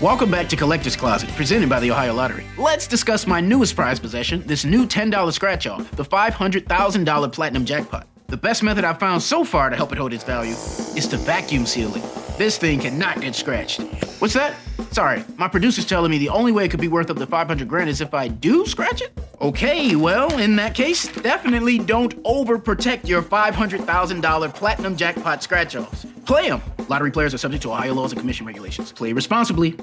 Welcome back to Collector's Closet, presented by the Ohio Lottery. Let's discuss my newest prize possession, this new $10 scratch-off, the $500,000 Platinum Jackpot. The best method I've found so far to help it hold its value is to vacuum seal it. This thing cannot get scratched. What's that? Sorry, my producer's telling me the only way it could be worth up to 500 grand is if I do scratch it? Okay, well, in that case, definitely don't overprotect your $500,000 Platinum Jackpot scratch-offs. Play them. Lottery players are subject to Ohio laws and commission regulations. Play responsibly.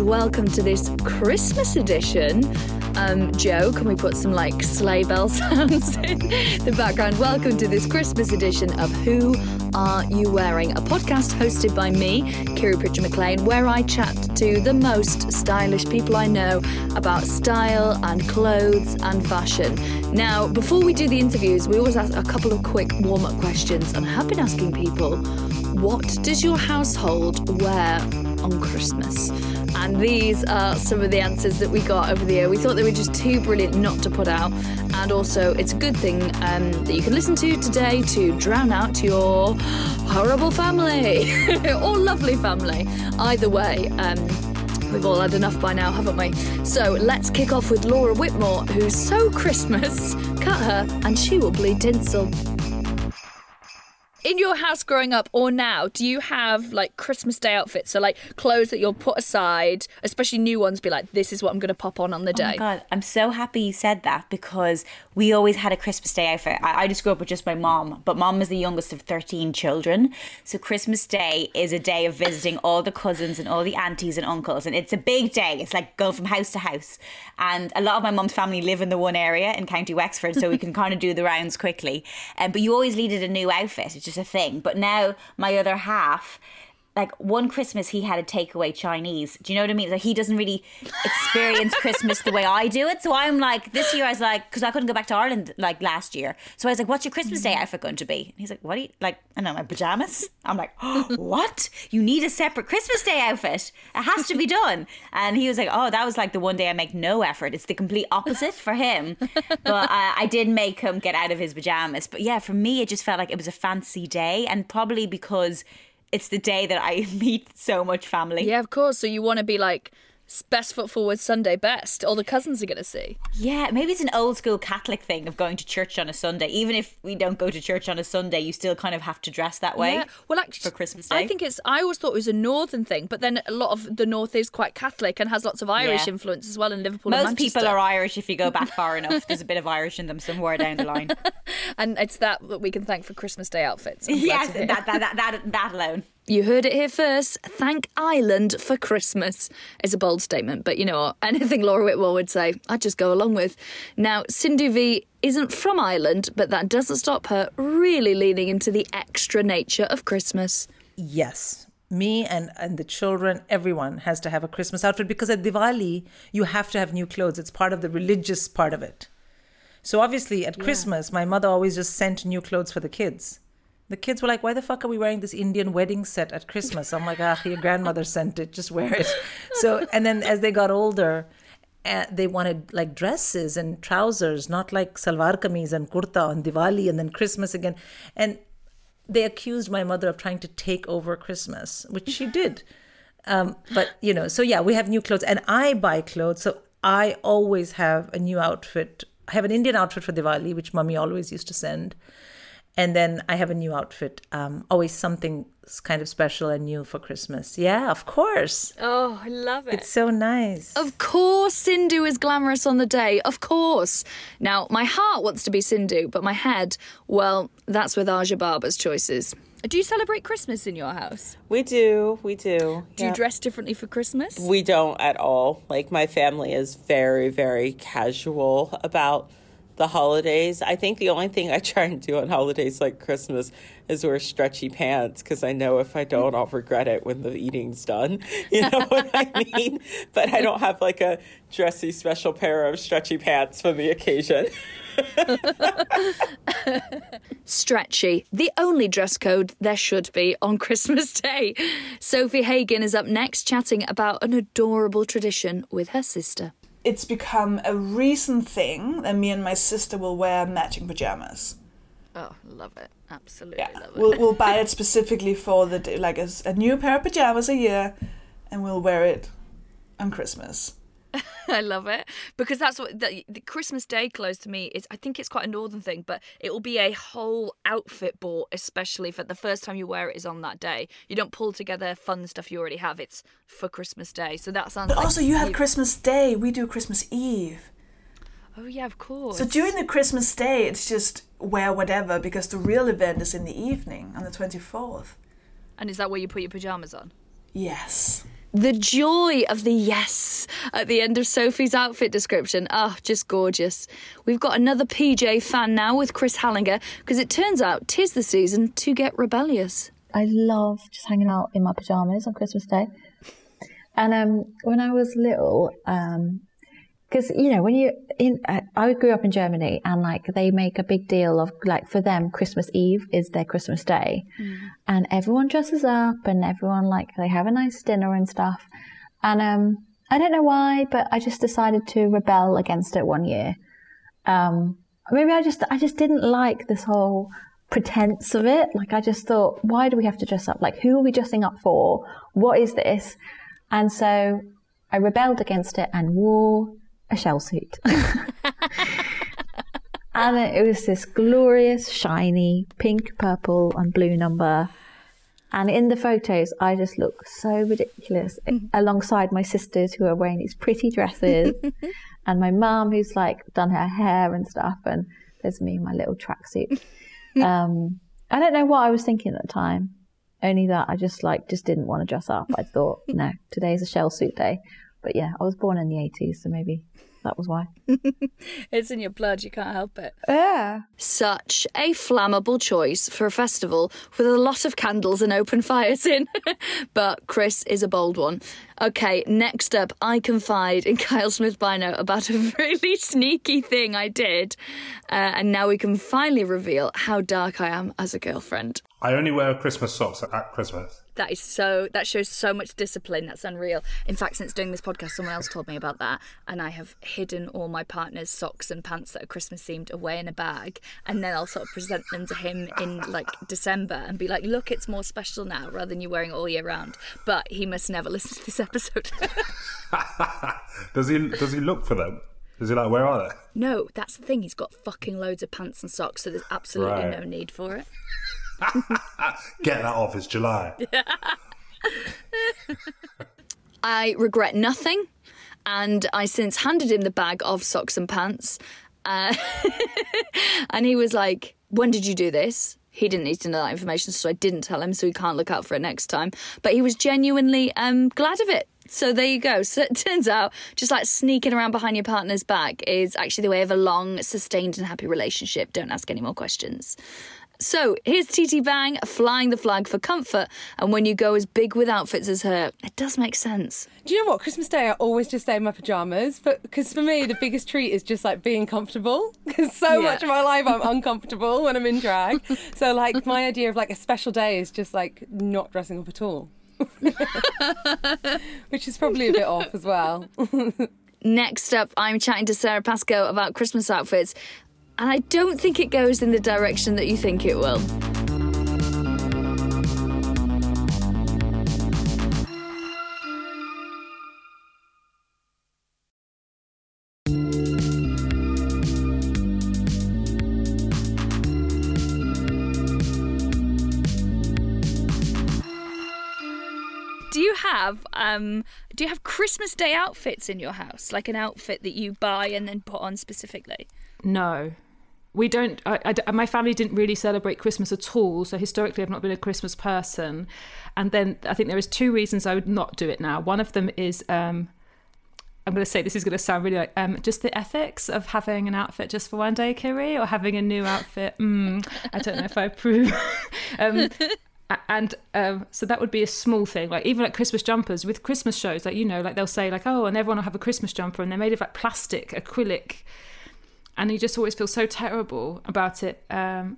Welcome to this Christmas edition. Jo, can we put some like sleigh bell sounds in the background? Welcome to this Christmas edition of Who Are You Wearing? A podcast hosted by me, Kiri Pritchard McLean, where I chat to the most stylish people I know about style and clothes and fashion. Now, before we do the interviews, we always ask a couple of quick warm-up questions, and I have been asking people, what does your household wear on Christmas? And these are some of the answers that we got over the year. We thought they were just too brilliant not to put out. And also, it's a good thing that you can listen to today to drown out your horrible family or lovely family. Either way, we've all had enough by now, haven't we? So let's kick off with Laura Whitmore, who's so Christmas. Cut her and she will bleed tinsel. In your house growing up or now, do you have like Christmas Day outfits? So like clothes that you'll put aside, especially new ones, be like, this is what I'm going to pop on the day. Oh my God, I'm so happy you said that because we always had a Christmas Day outfit. I just grew up with just my mom, but mom was the youngest of 13 children. So Christmas Day is a day of visiting all the cousins and all the aunties and uncles. And it's a big day. It's like go from house to house. And a lot of my mom's family live in the one area in County Wexford, so we can kind of do the rounds quickly. But you always needed a new outfit. It's just a thing. But now my other half, like one Christmas he had a takeaway Chinese. Do you know what I mean? Like he doesn't really experience Christmas the way I do it. So I'm like, this year I was like, because I couldn't go back to Ireland like last year. So I was like, what's your Christmas Day outfit going to be? And he's like, what are you, like, I don't know, my pajamas? I'm like, oh, what? You need a separate Christmas Day outfit. It has to be done. And he was like, oh, that was like the one day I make no effort. It's the complete opposite for him. But I did make him get out of his pajamas. But yeah, for me, it just felt like it was a fancy day. And probably because it's the day that I meet so much family. Yeah, of course. So you want to be like, best foot forward, Sunday best. All the cousins are going to see. Yeah, maybe it's an old school Catholic thing of going to church on a Sunday. Even if we don't go to church on a Sunday, you still kind of have to dress that way. Yeah. Well, actually, for Christmas Day. I always thought it was a northern thing, but then a lot of the north is quite Catholic and has lots of Irish influence as well in Liverpool and Manchester. Most people are Irish if you go back far enough. There's a bit of Irish in them somewhere down the line. And it's that we can thank for Christmas Day outfits. Yes, that alone. You heard it here first. Thank Ireland for Christmas is a bold statement, but you know what? Anything Laura Whitmore would say, I'd just go along with. Now, Sindhu Vee isn't from Ireland, but that doesn't stop her really leaning into the extra nature of Christmas. Yes. Me and the children, everyone has to have a Christmas outfit because at Diwali, you have to have new clothes. It's part of the religious part of it. So obviously at Christmas, my mother always just sent new clothes for the kids. The kids were like, why the fuck are we wearing this Indian wedding set at Christmas? I'm like, your grandmother sent it, just wear it. So, and then as they got older, they wanted like dresses and trousers, not like salwar kameez and kurta on Diwali and then Christmas again. And they accused my mother of trying to take over Christmas, which she did. But, you know, so yeah, we have new clothes and I buy clothes. So I always have a new outfit. I have an Indian outfit for Diwali, which mummy always used to send. And then I have a new outfit, always something kind of special and new for Christmas. Yeah, of course. Oh, I love it. It's so nice. Of course, Sindhu is glamorous on the day. Of course. Now, my heart wants to be Sindhu, but my head, well, that's with Aja Barber's choices. Do you celebrate Christmas in your house? We do. Do you dress differently for Christmas? We don't at all. Like, my family is very, very casual about the holidays. I think the only thing I try and do on holidays like Christmas is wear stretchy pants, because I know if I don't, I'll regret it when the eating's done. You know what I mean? But I don't have like a dressy special pair of stretchy pants for the occasion. Stretchy, the only dress code there should be on Christmas Day. Sofie Hagen is up next chatting about an adorable tradition with her sister. It's become a recent thing that me and my sister will wear matching pajamas. Oh, love it. Absolutely love it. We'll buy it specifically for the day, like a new pair of pajamas a year, and we'll wear it on Christmas. I love it, because that's what the Christmas Day clothes to me is. I think it's quite a northern thing, but it will be a whole outfit bought, especially for the first time you wear it is on that day. You don't pull together fun stuff you already have. It's for Christmas Day. So that sounds. But like also, you have Christmas Day. We do Christmas Eve. Oh yeah, of course. So during the Christmas Day, it's just wear whatever, because the real event is in the evening on the 24th. And is that where you put your pajamas on? Yes. The joy of the yes at the end of Sofie's outfit description. Oh, just gorgeous. We've got another PJ fan now with Chris Hallinger, because it turns out 'tis the season to get rebellious. I love just hanging out in my pyjamas on Christmas Day. And when I was little, because, you know, when you're in, I grew up in Germany, and like they make a big deal of, like, for them, Christmas Eve is their Christmas Day. Mm. And everyone dresses up and everyone, like, they have a nice dinner and stuff. And I don't know why, but I just decided to rebel against it one year. Maybe I just didn't like this whole pretense of it. Like, I just thought, why do we have to dress up? Like, who are we dressing up for? What is this? And so I rebelled against it and wore a shell suit. And it was this glorious, shiny, pink, purple and blue number. And in the photos, I just look so ridiculous alongside my sisters who are wearing these pretty dresses and my mum who's like done her hair and stuff. And there's me in my little tracksuit. I don't know what I was thinking at the time. Only that I just didn't want to dress up. I thought, no, today's a shell suit day. But yeah, I was born in the 80s, so maybe that was why. It's in your blood, you can't help it. Yeah. Such a flammable choice for a festival with a lot of candles and open fires in. But Chris is a bold one. Okay, next up, I confide in Kyle Smith-Bino about a really sneaky thing I did. And now we can finally reveal how dark I am as a girlfriend. I only wear Christmas socks at Christmas. That shows so much discipline. That's unreal. In fact, since doing this podcast, someone else told me about that, and I have hidden all my partner's socks and pants that are Christmas themed away in a bag, and then I'll sort of present them to him in like December and be like, look, it's more special now rather than you wearing it all year round. But he must never listen to this episode. Does he look for them? Is he like, where are they? No, that's the thing. He's got fucking loads of pants and socks, so there's absolutely no need for it. Get that off, it's July. I regret nothing, and I since handed him the bag of socks and pants, and he was like, when did you do this? He didn't need to know that information, so I didn't tell him, so he can't look out for it next time. But he was genuinely glad of it. So there you go. So it turns out just like sneaking around behind your partner's back is actually the way of a long, sustained and happy relationship. Don't ask any more questions. So here's Titi Bang flying the flag for comfort, and when you go as big with outfits as her, it does make sense. Do you know what? Christmas Day, I always just stay in my pyjamas, because for me, the biggest treat is just like being comfortable, because much of my life I'm uncomfortable when I'm in drag. So like my idea of like a special day is just like not dressing up at all, which is probably a bit off as well. Next up, I'm chatting to Sarah Pascoe about Christmas outfits. And I don't think it goes in the direction that you think it will. Do you have Christmas Day outfits in your house? Like an outfit that you buy and then put on specifically? No. We don't. My family didn't really celebrate Christmas at all, so historically I've not been a Christmas person. And then I think there is two reasons I would not do it now. One of them is I'm going to say this is going to sound really like just the ethics of having an outfit just for one day, Kiri, or having a new outfit. I don't know if I approve. So that would be a small thing, like even like Christmas jumpers with Christmas shows, like, you know, like they'll say like, oh, and everyone will have a Christmas jumper, and they're made of like plastic, acrylic, and you just always feel so terrible about it. And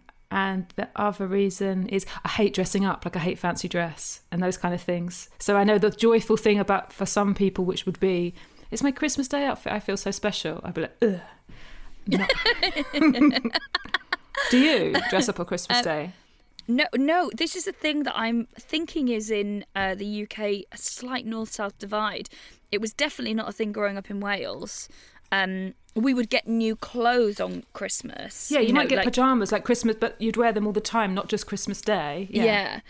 the other reason is I hate dressing up, like I hate fancy dress and those kind of things. So I know the joyful thing about, for some people, which would be, it's my Christmas Day outfit, I feel so special. I'd be like, ugh. No. Do you dress up on Christmas Day? No, this is the thing that I'm thinking is in the UK, a slight north-south divide. It was definitely not a thing growing up in Wales. We would get new clothes on Christmas. Yeah, you might get like pyjamas like Christmas, but you'd wear them all the time, not just Christmas Day. Yeah.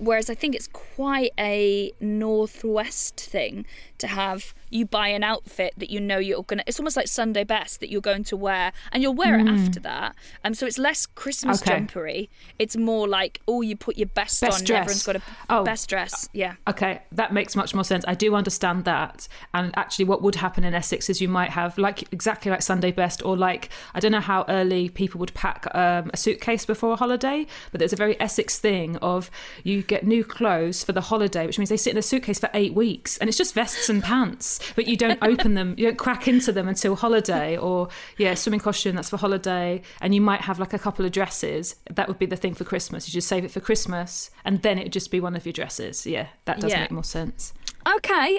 Whereas I think it's quite a northwest thing to have, you buy an outfit that you know you're going to, it's almost like Sunday best that you're going to wear, and you'll wear it after that. So it's less Christmas jumpery. It's more like, oh, you put your best on dress. Everyone's got a best dress. Yeah. Okay, that makes much more sense. I do understand that. And actually what would happen in Essex is you might have like exactly like Sunday best, or like, I don't know how early people would pack a suitcase before a holiday, but there's a very Essex thing of, you get new clothes for the holiday, which means they sit in a suitcase for 8 weeks, and it's just vests and pants, but you don't open them, you don't crack into them until holiday, or swimming costume, that's for holiday. And you might have like a couple of dresses. That would be the thing for Christmas. You just save it for Christmas, and then it would just be one of your dresses. Yeah, that does make more sense. Okay.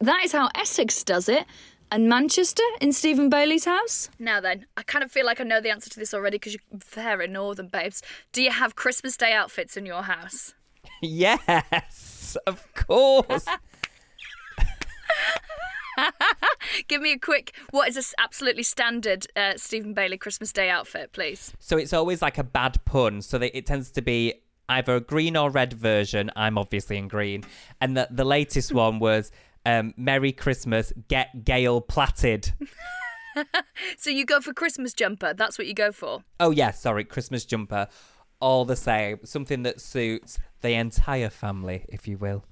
That is how Essex does it. And Manchester in Stephen Bailey's house? Now then, I kind of feel like I know the answer to this already because you're very northern, babes. Do you have Christmas Day outfits in your house? Yes, of course. Give me a quick, what is an absolutely standard Stephen Bailey Christmas Day outfit, please? So it's always like a bad pun. So it tends to be either a green or red version. I'm obviously in green. And the latest one was Merry Christmas, get Gail plaited. So you go for Christmas jumper. That's what you go for. Oh, yeah. Sorry. Christmas jumper. All the same. Something that suits the entire family, if you will.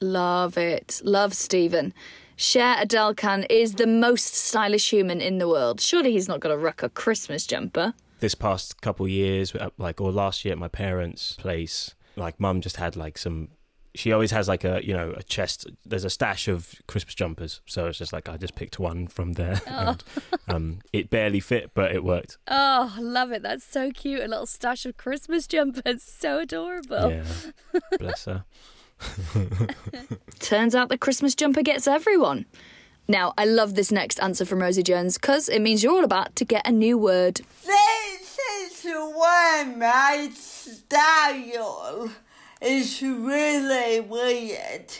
Love it. Love Stephen. Cher Adelkan is the most stylish human in the world. Surely he's not going to rock a Christmas jumper. This past couple years, or last year at my parents' place, like Mum just had like some, she always has like a, you know, a chest, there's a stash of Christmas jumpers. So it's just like, I just picked one from there. Oh. And, it barely fit, but it worked. Oh, love it. That's so cute. A little stash of Christmas jumpers. So adorable. Yeah, bless her. Turns out the Christmas jumper gets everyone. Now, I love this next answer from Rosie Jones because it means you're all about to get a new word. This is where my style is really weird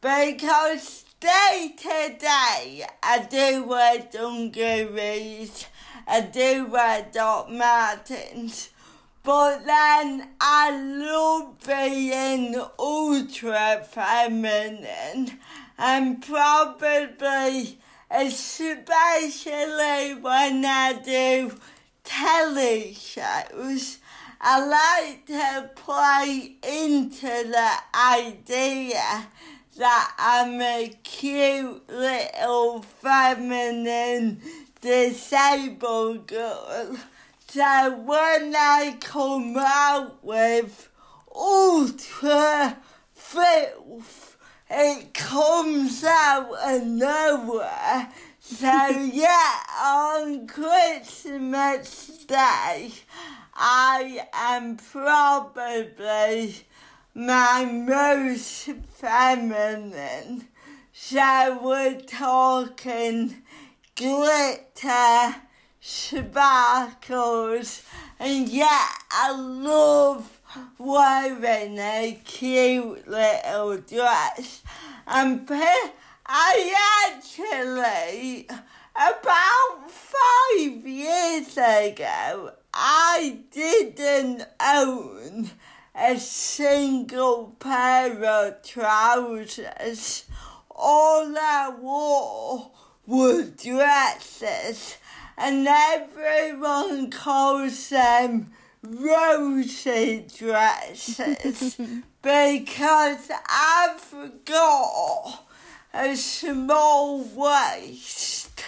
because day to day I do wear dungarees, I do wear Doc Martens. But then I love being ultra feminine, and probably especially when I do telly shows, I like to play into the idea that I'm a cute little feminine disabled girl. So when I come out with ultra filth, it comes out of nowhere. So yeah, on Christmas Day, I am probably my most feminine. So we're talking glitter, sparkles, and yeah, I love wearing a cute little dress. And I actually, about 5 years ago, I didn't own a single pair of trousers. All I wore were dresses. And everyone calls them rosy dresses because I've got a small waist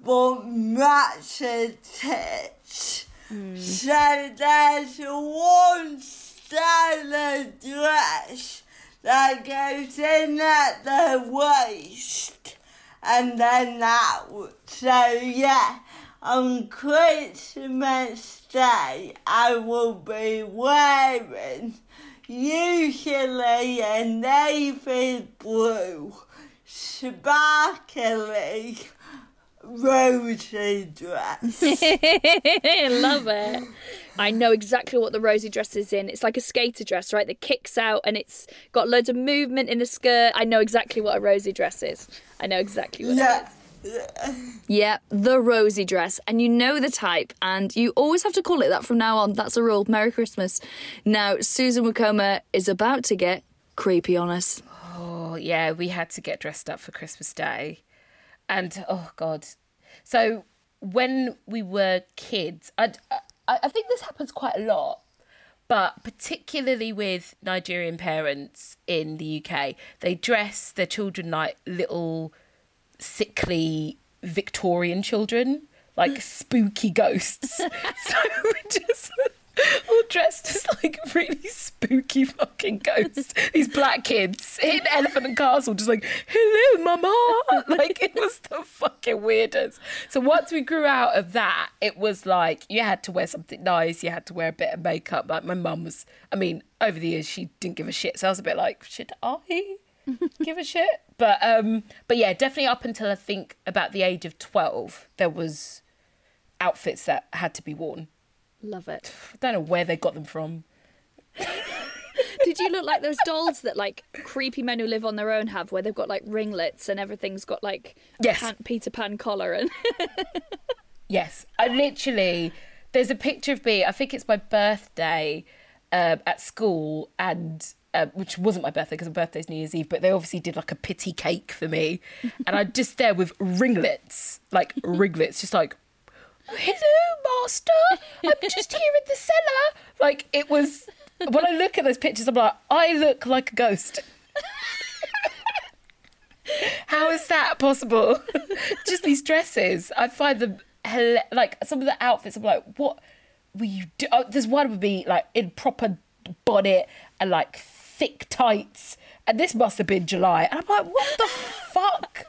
will match a tits. So there's one style of dress that goes in at the waist and then out. So yeah, on Christmas Day I will be wearing usually a navy blue, sparkly, rosy dress. Love it. I know exactly what the rosy dress is in. It's like a skater dress, right, that kicks out and it's got loads of movement in the skirt. I know exactly what a rosy dress is. I know exactly what it is. Yeah, the rosy dress. And you know the type, and you always have to call it that from now on. That's a rule. Merry Christmas. Now, Susan Wokoma is about to get creepy on us. Oh, yeah, we had to get dressed up for Christmas Day. And, oh, God. So when we were kids, I think this happens quite a lot, but particularly with Nigerian parents in the UK, they dress their children like little sickly Victorian children, like spooky ghosts. So we're just all dressed as like really spooky fucking ghosts. These black kids in Elephant and Castle, just like, hello, mama. Like, it was the fucking weirdest. So once we grew out of that, it was like, you had to wear something nice. You had to wear a bit of makeup. Like, my mum was, I mean, over the years, she didn't give a shit. So I was a bit like, should I give a shit? But yeah, definitely up until I think about the age of 12, there was outfits that had to be worn. Love it. I don't know where they got them from. Did you look like those dolls that like creepy men who live on their own have, where they've got like ringlets and everything's got like Peter Pan collar and yes, I literally, there's a picture of me, I think it's my birthday at school, and which wasn't my birthday because my birthday's New Year's Eve, but they obviously did like a pity cake for me. And I'm just there with ringlets, just like, hello, master, I'm just here in the cellar. Like, it was, when I look at those pictures, I'm like, I look like a ghost. How is that possible? Just these dresses. I find them, like, some of the outfits, I'm like, what will you do? Oh, there's one would be like in proper bonnet and like thick tights, and this must have been July, and I'm like, what the fuck?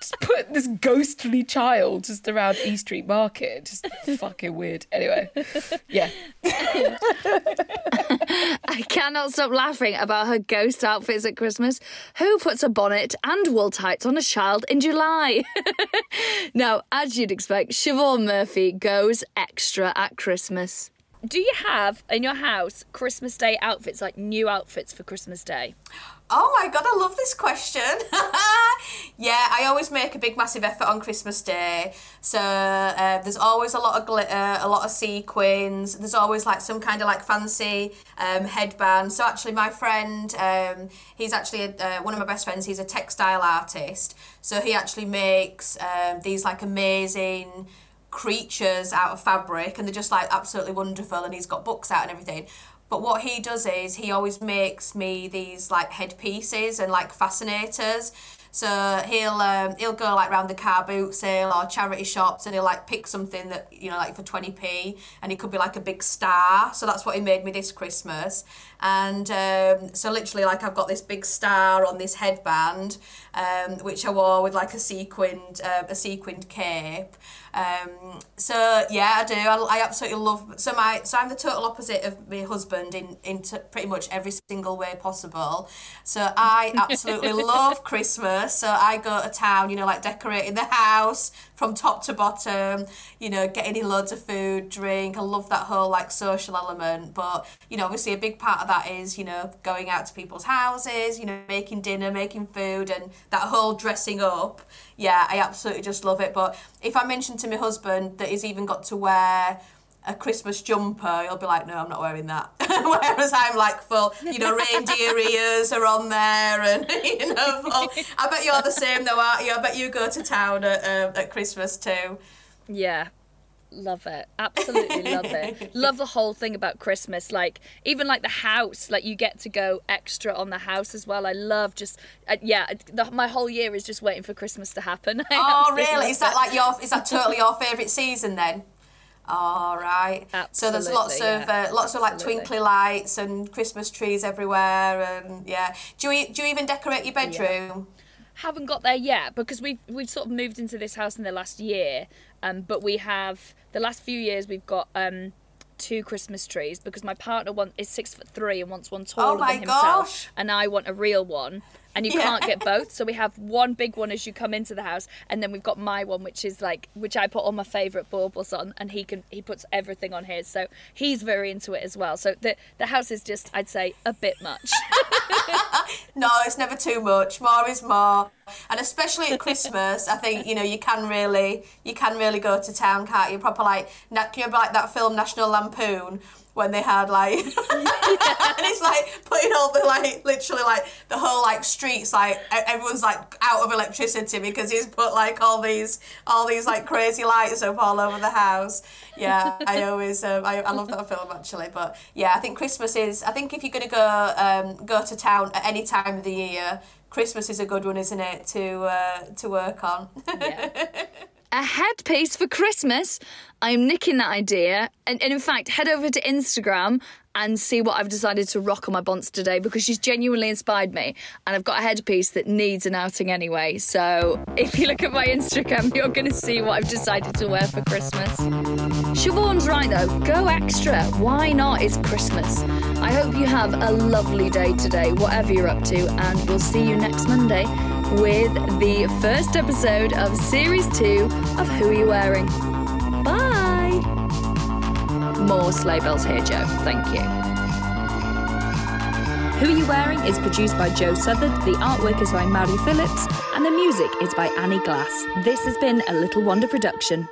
Just put this ghostly child just around E Street Market, just fucking weird. Anyway, yeah. I cannot stop laughing about her ghost outfits at Christmas. Who puts a bonnet and wool tights on a child in July? Now, as you'd expect, Siobhan Murphy goes extra at Christmas. Do you have, in your house, Christmas Day outfits, like new outfits for Christmas Day? Oh, my God, I love this question. Yeah, I always make a big, massive effort on Christmas Day. So there's always a lot of glitter, a lot of sequins. There's always, like, some kind of, like, fancy headband. So, actually, my friend, he's actually one of my best friends. He's a textile artist. So he actually makes these, like, amazing creatures out of fabric, and they're just like absolutely wonderful, and he's got books out and everything. But what he does is he always makes me these like headpieces and like fascinators. So he'll go like round the car boot sale or charity shops, and he'll like pick something that, you know, like for 20p, and it could be like a big star. So that's what he made me this Christmas. And so literally, like, I've got this big star on this headband, which I wore with like a sequined cape. So yeah, I do. I absolutely love. So I'm the total opposite of my husband in pretty much every single way possible. So I absolutely love Christmas. So I go to town, you know, like decorating the house from top to bottom, you know, getting in loads of food, drink. I love that whole like social element. But, you know, obviously a big part of that is, you know, going out to people's houses, you know, making dinner, making food, and that whole dressing up. Yeah, I absolutely just love it. But if I mention to my husband that he's even got to wear a Christmas jumper, he'll be like, no, I'm not wearing that. Whereas I'm like full, you know, reindeer ears are on there, and, you know, full. I bet you're the same though, aren't you? I bet you go to town at Christmas too. Yeah, Love it. Absolutely love it. Love the whole thing about Christmas. Like, even like the house, like you get to go extra on the house as well. I love just, my whole year is just waiting for Christmas to happen. Oh, really? Is that totally your favourite season then? All right. Absolutely, so there's lots of like twinkly lights and Christmas trees everywhere. And yeah. Do you even decorate your bedroom? Yeah. Haven't got there yet because we've sort of moved into this house in the last year. But we have, the last few years, we've got two Christmas trees because my partner is 6'3" and wants one taller than himself. Gosh. And I want a real one. And you can't get both. So we have one big one as you come into the house. And then we've got my one, which I put all my favourite baubles on. And he puts everything on his. So he's very into it as well. So the house is just, I'd say, a bit much. No, it's never too much. More is more. And especially at Christmas, I think, you can really go to town, can't you? Proper like that film National Lampoon, when they had like and it's like putting all the the whole streets everyone's out of electricity because he's put all these crazy lights up all over the house. Yeah, I always I love that film actually. But yeah, I think Christmas is, I think if you're gonna go to town at any time of the year, Christmas is a good one, isn't it, to work on. Yeah. A headpiece for Christmas. I'm nicking that idea. And in fact, head over to Instagram and see what I've decided to rock on my bonce today, because she's genuinely inspired me. And I've got a headpiece that needs an outing anyway. So if you look at my Instagram, you're going to see what I've decided to wear for Christmas. Siobhan's right, though. Go extra. Why not? It's Christmas. I hope you have a lovely day today, whatever you're up to. And we'll see you next Monday with the first episode of Series 2 of Who Are You Wearing? Bye! More sleigh bells here, Jo. Thank you. Who Are You Wearing is produced by Jo Southard, the artwork is by Mari Phillips, and the music is by Ani Glass. This has been a Little Wander production.